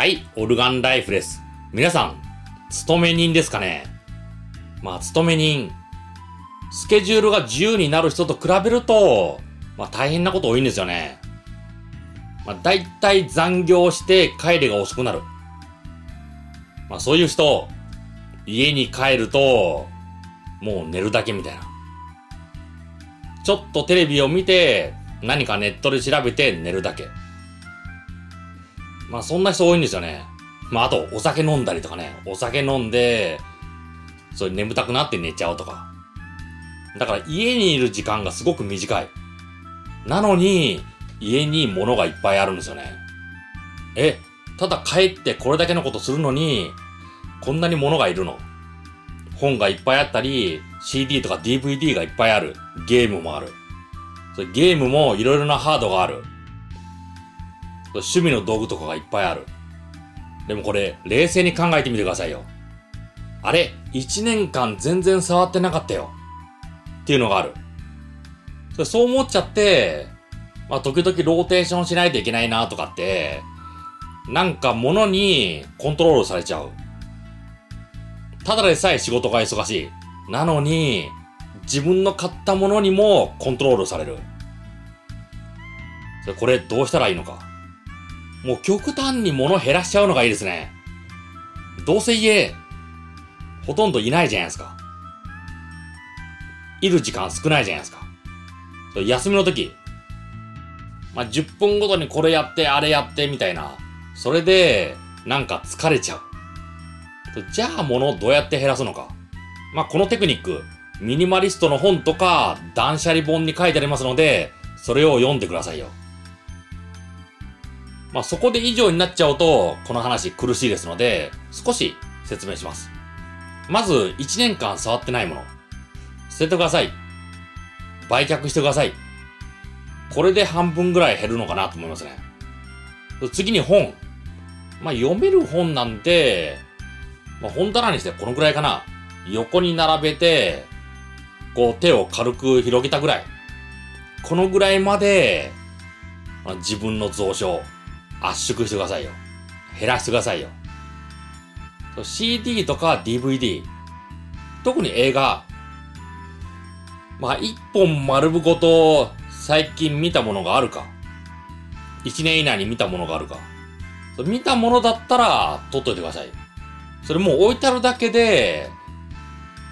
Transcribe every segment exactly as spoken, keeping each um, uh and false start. はい、オルガンライフです。皆さん、勤め人ですかね。まあ、勤め人。スケジュールが自由になる人と比べると、まあ大変なこと多いんですよね。まあ大体残業して帰りが遅くなる。まあそういう人、家に帰ると、もう寝るだけみたいな。ちょっとテレビを見て、何かネットで調べて寝るだけ。まあそんな人多いんですよね。まああとお酒飲んだりとかね。お酒飲んで、それ眠たくなって寝ちゃうとか。だから家にいる時間がすごく短い。なのに、家に物がいっぱいあるんですよね。え、ただ帰ってこれだけのことするのに、こんなに物がいるの？本がいっぱいあったり、シーディー とか ディーブイディー がいっぱいある。ゲームもある。それゲームもいろいろなハードがある。趣味の道具とかがいっぱいある。でもこれ、冷静に考えてみてくださいよ。あれ、いちねんかん全然触ってなかったよ。っていうのがある。そう思っちゃって、まあ、時々ローテーションしないといけないなとかって、なんか物にコントロールされちゃう。ただでさえ仕事が忙しい。なのに、自分の買ったものにもコントロールされる。これどうしたらいいのか。もう極端に物減らしちゃうのがいいですね。どうせ家、ほとんどいないじゃないですか。いる時間少ないじゃないですか。休みの時、まあ、じゅっぷんごとにこれやってあれやってみたいな、それでなんか疲れちゃう。じゃあ物をどうやって減らすのか。まあ、このテクニック、ミニマリストの本とか断捨離本に書いてありますので、それを読んでくださいよ。まあ、そこで以上になっちゃうとこの話苦しいですので、少し説明します。まずいちねんかん触ってないもの、捨ててください。売却してください。これで半分ぐらい減るのかなと思いますね。次に本。まあ、読める本なんで、まあ、本棚にしてこのぐらいかな。横に並べて、こう手を軽く広げたぐらい。このぐらいまで、まあ、自分の蔵書圧縮してくださいよ。減らしてくださいよ。シーディー とか ディーブイディー。特に映画。まあ、一本丸ごと最近見たものがあるか。一年以内に見たものがあるか。見たものだったら取っといてください。それもう置いてあるだけで、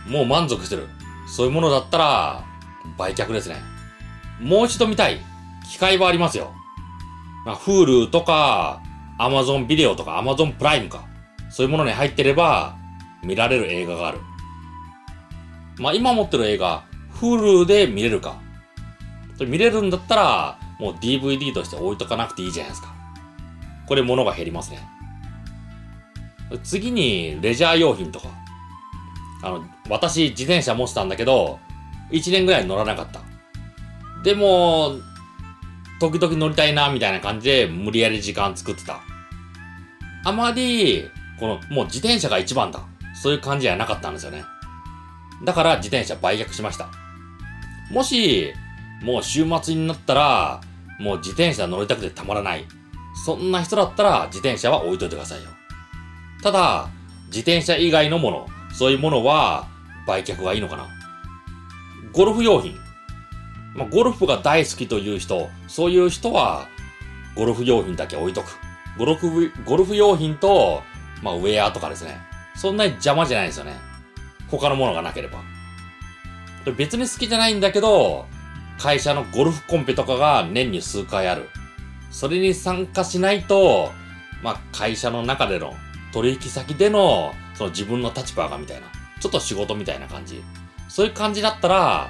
もう満足してる。そういうものだったら、売却ですね。もう一度見たい。機会はありますよ。まあ、Hulu とか、Amazon ビデオとか Amazon プライムか。そういうものに入ってれば、見られる映画がある。まあ、今持ってる映画、Hulu で見れるか。見れるんだったら、もう ディーブイディー として置いとかなくていいじゃないですか。これ物が減りますね。次に、レジャー用品とか。あの、私、自転車持ってたんだけど、いちねんぐらい乗らなかった。でも、時々乗りたいな、みたいな感じで、無理やり時間作ってた。あまり、この、もう自転車が一番だ。そういう感じじゃなかったんですよね。だから、自転車売却しました。もし、もう週末になったら、もう自転車乗りたくてたまらない。そんな人だったら、自転車は置いといてくださいよ。ただ、自転車以外のもの、そういうものは、売却がいいのかな。ゴルフ用品。まあ、ゴルフが大好きという人、そういう人は、ゴルフ用品だけ置いとく。ゴルフ、ゴルフ用品と、まあ、ウェアとかですね。そんなに邪魔じゃないですよね。他のものがなければ。別に好きじゃないんだけど、会社のゴルフコンペとかが年に数回ある。それに参加しないと、まあ、会社の中での取引先での、その自分の立場がみたいな、ちょっと仕事みたいな感じ。そういう感じだったら、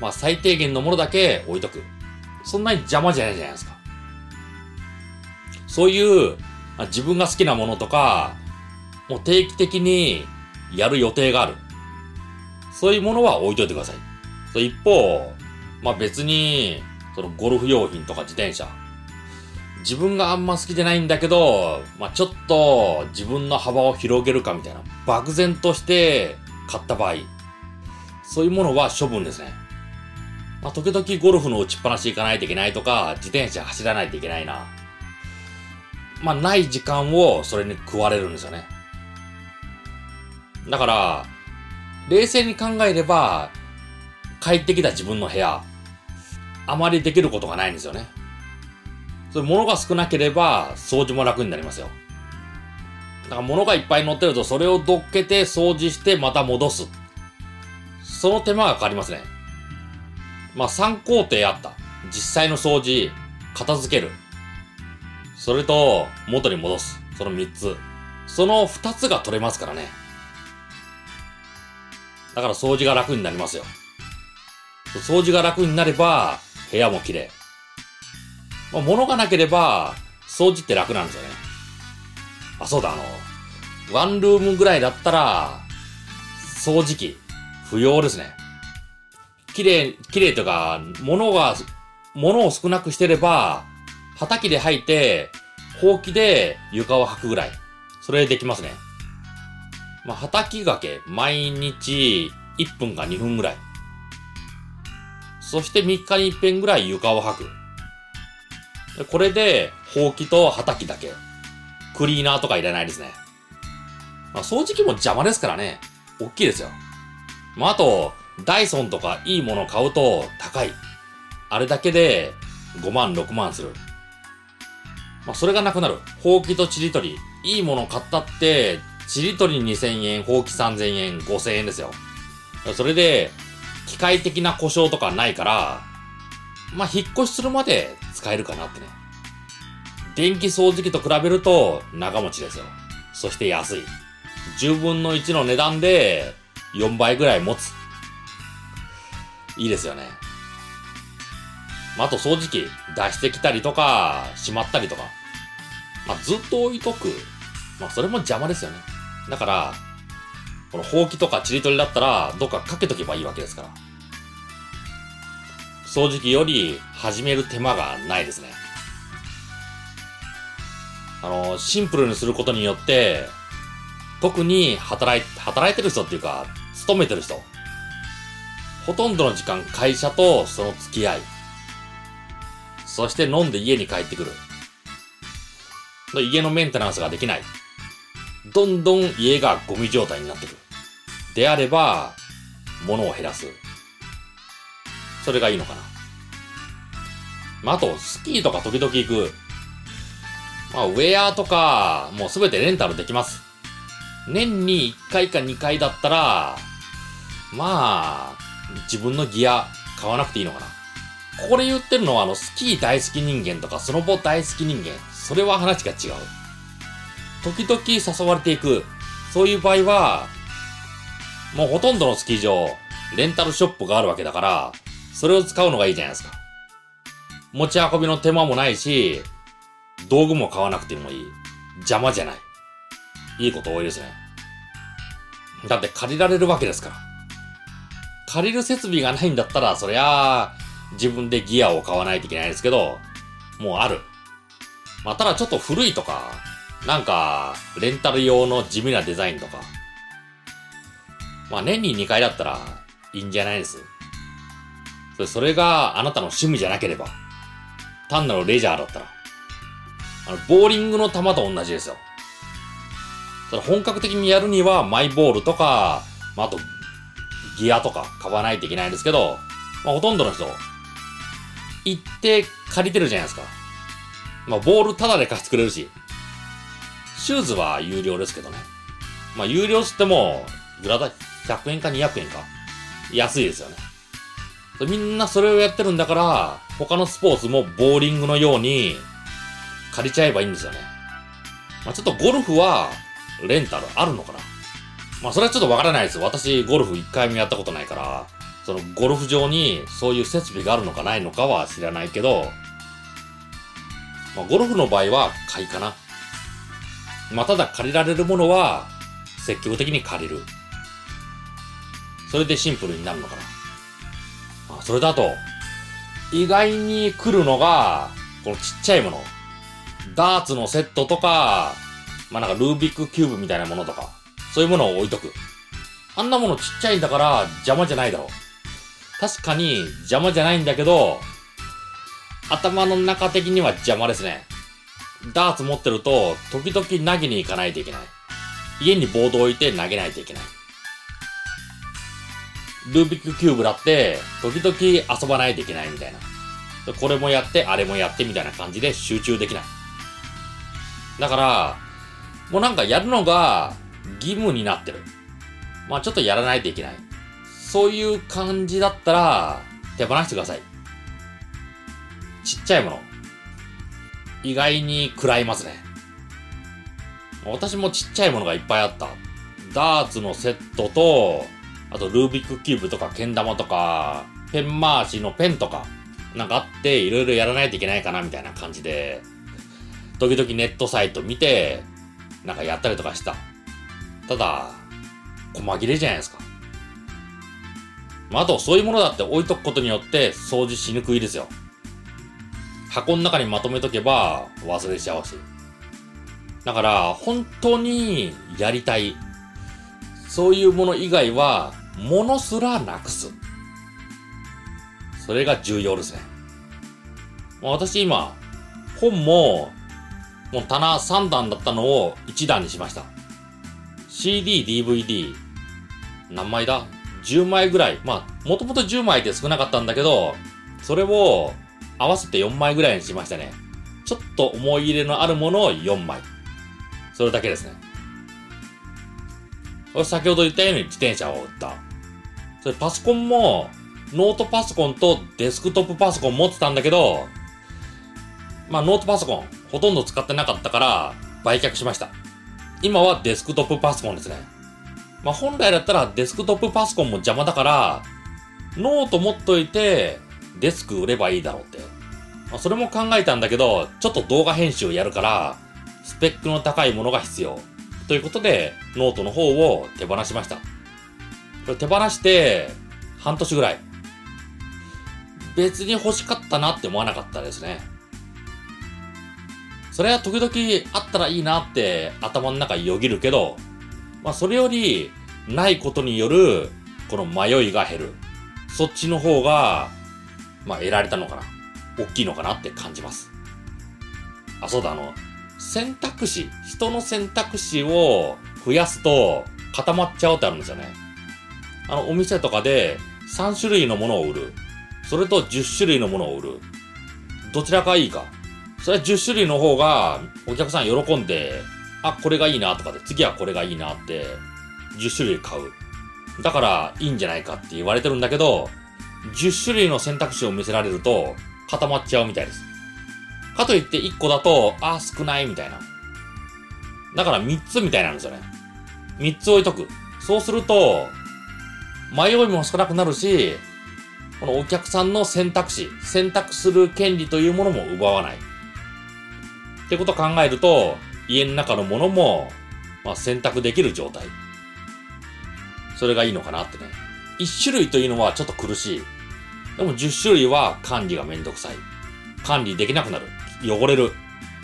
まあ、最低限のものだけ置いとく。そんなに邪魔じゃないじゃないですか。そういう、自分が好きなものとか、もう定期的にやる予定がある。そういうものは置いといてください。そ一方、まあ別に、そのゴルフ用品とか自転車。自分があんま好きじゃないんだけど、まあちょっと自分の幅を広げるかみたいな、漠然として買った場合、そういうものは処分ですね。まあ時々ゴルフの打ちっぱなし行かないといけないとか、自転車走らないといけないな。まあない時間をそれに食われるんですよね。だから冷静に考えれば帰ってきた自分の部屋あまりできることがないんですよね。それ物が少なければ掃除も楽になりますよ。だから物がいっぱい載ってるとそれをどっけて掃除してまた戻す、その手間がかかりますね。まあさん工程あった。実際の掃除、片付ける、それと元に戻す、そのみっつ、そのふたつが取れますからね。だから掃除が楽になりますよ。掃除が楽になれば部屋も綺麗、まあ、物がなければ掃除って楽なんですよね。あ、そうだ、あのワンルームぐらいだったら掃除機不要ですね。綺麗綺麗というか物が物を少なくしてればはたきで掃いてほうきで床を掃くぐらい、それできますね。まあ、はたきがけ毎日いっぷんかにふんぐらい、そしてみっかにいっかいぐらい床を掃く。これでほうきとはたきだけ、クリーナーとかいらないですね。まあ、掃除機も邪魔ですからね、大きいですよ。まあ、あとダイソンとかいいもの買うと高い、あれだけでごまんろくまんする。まあ、それがなくなる。ほうきとちりとり、いいもの買ったってちりとりにせんえん、ほうきさんぜんえん、ごせんえんですよ。それで機械的な故障とかないから、まあ、引っ越しするまで使えるかなってね。電気掃除機と比べると長持ちですよ。そして安い。じゅうぶんのいちの値段でよんばいぐらい持つ。いいですよね。まあ、あと掃除機出してきたりとか、しまったりとか。まあ、ずっと置いとく。まあ、それも邪魔ですよね。だから、このほうきとかちりとりだったらどっかかけとけばいいわけですから、掃除機より始める手間がないですね。あのシンプルにすることによって、特に働い働いてる人っていうか勤めてる人、ほとんどの時間会社とその付き合い、そして飲んで家に帰ってくる、家のメンテナンスができない、どんどん家がゴミ状態になってくる。であれば、物を減らす。それがいいのかな。まあ、あと、スキーとか時々行く。まあ、ウェアとか、もうすべてレンタルできます。年にいっかいかにかいだったら、まあ、自分のギア、買わなくていいのかな。ここで言ってるのは、あの、スキー大好き人間とか、スノボ大好き人間。それは話が違う。時々誘われていく。そういう場合は、もうほとんどのスキー場、レンタルショップがあるわけだから、それを使うのがいいじゃないですか。持ち運びの手間もないし、道具も買わなくてもいい。邪魔じゃない。いいこと多いですね。だって借りられるわけですから。借りる設備がないんだったら、そりゃ、自分でギアを買わないといけないですけど、もうある。まあ、ただちょっと古いとか、なんか、レンタル用の地味なデザインとか。まあ、年ににかいだったら、いいんじゃないです。それ、それがあなたの趣味じゃなければ。単なるレジャーだったら。あの、ボーリングの球と同じですよ。それ本格的にやるには、マイボールとか、まあ、あと、ギアとか買わないといけないんですけど、まあ、ほとんどの人、行って借りてるじゃないですか。まあ、ボールタダで貸してくれるし、シューズは有料ですけどね。まあ、有料つっても、グラダひゃくえんかにひゃくえんか。安いですよね。みんなそれをやってるんだから、他のスポーツもボーリングのように借りちゃえばいいんですよね。まあ、ちょっとゴルフはレンタルあるのかな。まあ、それはちょっとわからないです。私、ゴルフいっかいもやったことないから、そのゴルフ場にそういう設備があるのかないのかは知らないけど、まあ、ゴルフの場合は買いかな。まあ、ただ借りられるものは積極的に借りる。それでシンプルになるのかな。まあ、それだと、意外に来るのが、このちっちゃいもの。ダーツのセットとか、まあ、なんかルービックキューブみたいなものとか、そういうものを置いとく。あんなものちっちゃいんだから邪魔じゃないだろう。確かに邪魔じゃないんだけど、頭の中的には邪魔ですね。ダーツ持ってると、時々投げに行かないといけない。家にボード置いて投げないといけない。ルービックキューブだって、時々遊ばないといけないみたいな。これもやって、あれもやってみたいな感じで集中できない。だから、もうなんかやるのが義務になってる。まあちょっとやらないといけない。そういう感じだったら、手放してください。ちっちゃいもの。意外に食らいますね。私もちっちゃいものがいっぱいあった。ダーツのセットと、あとルービックキューブとかけん玉とか、ペン回しのペンとか、なんかあっていろいろやらないといけないかなみたいな感じで、時々ネットサイト見て、なんかやったりとかした。ただ、細切れじゃないですか。まあ、あとそういうものだって置いとくことによって掃除しにくいですよ。箱の中にまとめとけば忘れちゃうし。だから本当にやりたい。そういうもの以外はものすらなくす。それが重要ですね。まあ、私今本ももう棚さん段だったのをいち段にしました。シーディー、ディーブイディー 何枚だ?じゅうまいぐらい。まあ、もともとじゅうまいって少なかったんだけど、それを合わせてよんまいぐらいにしましたね。ちょっと思い入れのあるものをよんまい。それだけですね。それ先ほど言ったように自転車を売った。それパソコンもノートパソコンとデスクトップパソコン持ってたんだけど、まあノートパソコンほとんど使ってなかったから売却しました。今はデスクトップパソコンですね。まあ本来だったらデスクトップパソコンも邪魔だから、ノート持っといてデスク売ればいいだろうって。まあそれも考えたんだけど、ちょっと動画編集やるから、スペックの高いものが必要。ということで、ノートの方を手放しました。これ手放して半年ぐらい。別に欲しかったなって思わなかったですね。それは時々あったらいいなって頭の中よぎるけど、まあそれよりないことによるこの迷いが減る。そっちの方が、まあ得られたのかな。大きいのかなって感じます。あ、そうだ、あの、選択肢、人の選択肢を増やすと固まっちゃうってあるんですよね。あの、お店とかでさんしゅるいのものを売る。それとじゅっしゅるいのものを売る。どちらがいいか。それはじゅっしゅるいの方がお客さん喜んで、あ、これがいいなとかで、次はこれがいいなって、じゅっしゅるい買う。だからいいんじゃないかって言われてるんだけど、じゅっしゅるいの選択肢を見せられると固まっちゃうみたいです。かといっていっこだと、あ、少ないみたいな。だからみっつみたいなんですよね。みっつ置いとく。そうすると、迷いも少なくなるし、このお客さんの選択肢、選択する権利というものも奪わない。ってことを考えると、家の中のものも、まあ、選択できる状態。それがいいのかなってね。一種類というのはちょっと苦しい。でも十種類は管理がめんどくさい。管理できなくなる。汚れる。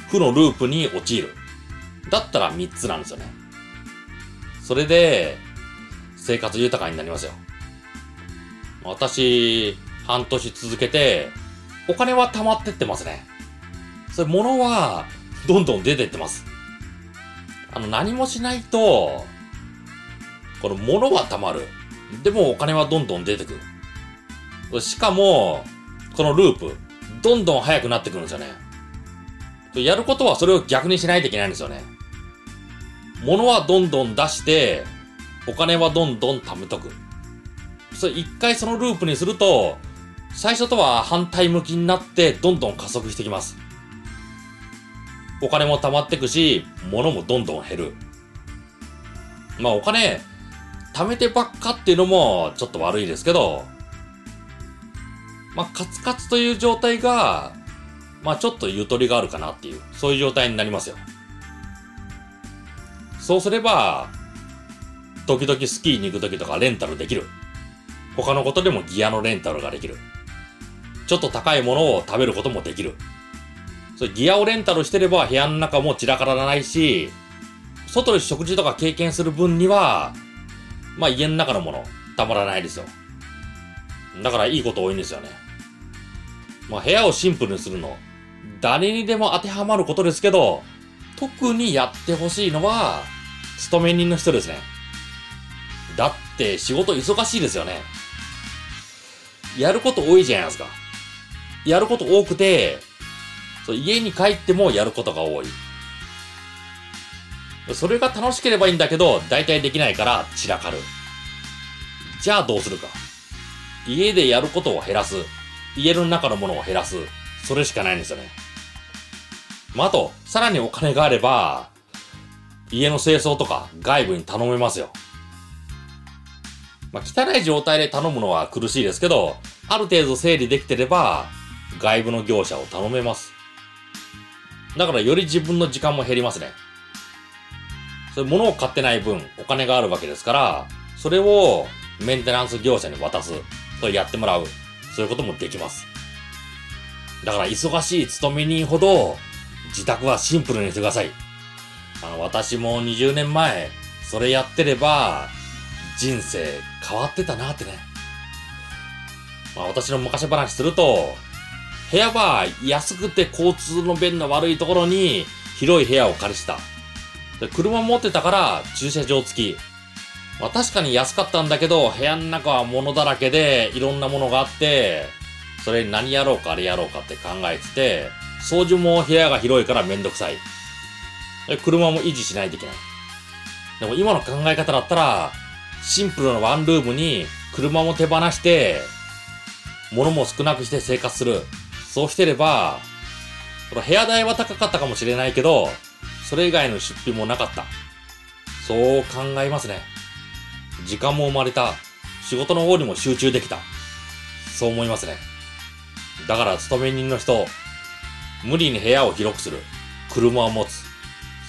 負のループに陥る。だったら三つなんですよね。それで、生活豊かになりますよ。私、半年続けて、お金は溜まってってますね。それ、物は、どんどん出てってます。あの、何もしないと、この物は溜まる。でもお金はどんどん出てくる。しかも、このループ、どんどん速くなってくるんですよね。やることはそれを逆にしないといけないんですよね。物はどんどん出して、お金はどんどん貯めとく。それ一回そのループにすると、最初とは反対向きになって、どんどん加速してきます。お金も溜まってくし、物もどんどん減る。まあお金、貯めてばっかっていうのもちょっと悪いですけど、まあカツカツという状態が、まあちょっとゆとりがあるかなっていう、そういう状態になりますよ。そうすれば、時々スキーに行く時とかレンタルできる。他のことでもギアのレンタルができる。ちょっと高いものを食べることもできる。それギアをレンタルしてれば部屋の中も散らからないし、外で食事とか経験する分には、まあ家の中のもの、たまらないですよ。だからいいこと多いんですよね。まあ部屋をシンプルにするの、誰にでも当てはまることですけど、特にやってほしいのは、勤め人の人ですね。だって仕事忙しいですよね。やること多いじゃないですか。やること多くて、そう家に帰ってもやることが多い。それが楽しければいいんだけど、大体できないから散らかる。じゃあどうするか。家でやることを減らす。家の中のものを減らす。それしかないんですよね。まあ、あと、さらにお金があれば、家の清掃とか外部に頼めますよ。まあ、汚い状態で頼むのは苦しいですけど、ある程度整理できてれば、外部の業者を頼めます。だからより自分の時間も減りますね。それ物を買ってない分お金があるわけですから、それをメンテナンス業者に渡すとやってもらう、そういうこともできます。だから忙しい勤め人ほど自宅はシンプルにしてください。あの私もにじゅうねんまえそれやってれば人生変わってたなってね。まあ、私の昔話すると、部屋は安くて交通の便の悪いところに広い部屋を借りした。車持ってたから駐車場付き。まあ、確かに安かったんだけど、部屋の中は物だらけでいろんなものがあって、それに何やろうかあれやろうかって考えてて、掃除も部屋が広いからめんどくさい。車も維持しないといけない。でも今の考え方だったら、シンプルなワンルームに車も手放して、物も少なくして生活する。そうしてれば、この部屋代は高かったかもしれないけど、それ以外の出費もなかった。そう考えますね。時間も生まれた。仕事の方にも集中できた。そう思いますね。だから勤め人の人、無理に部屋を広くする。車を持つ。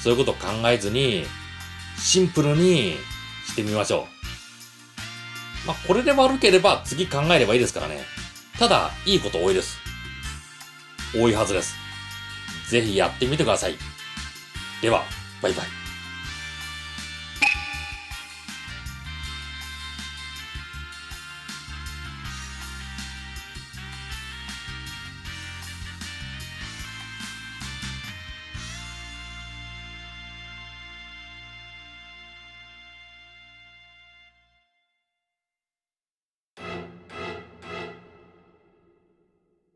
そういうことを考えずに、シンプルにしてみましょう。まあ、これで悪ければ次考えればいいですからね。ただ、いいこと多いです。多いはずです。ぜひやってみてください。では、バイバイ。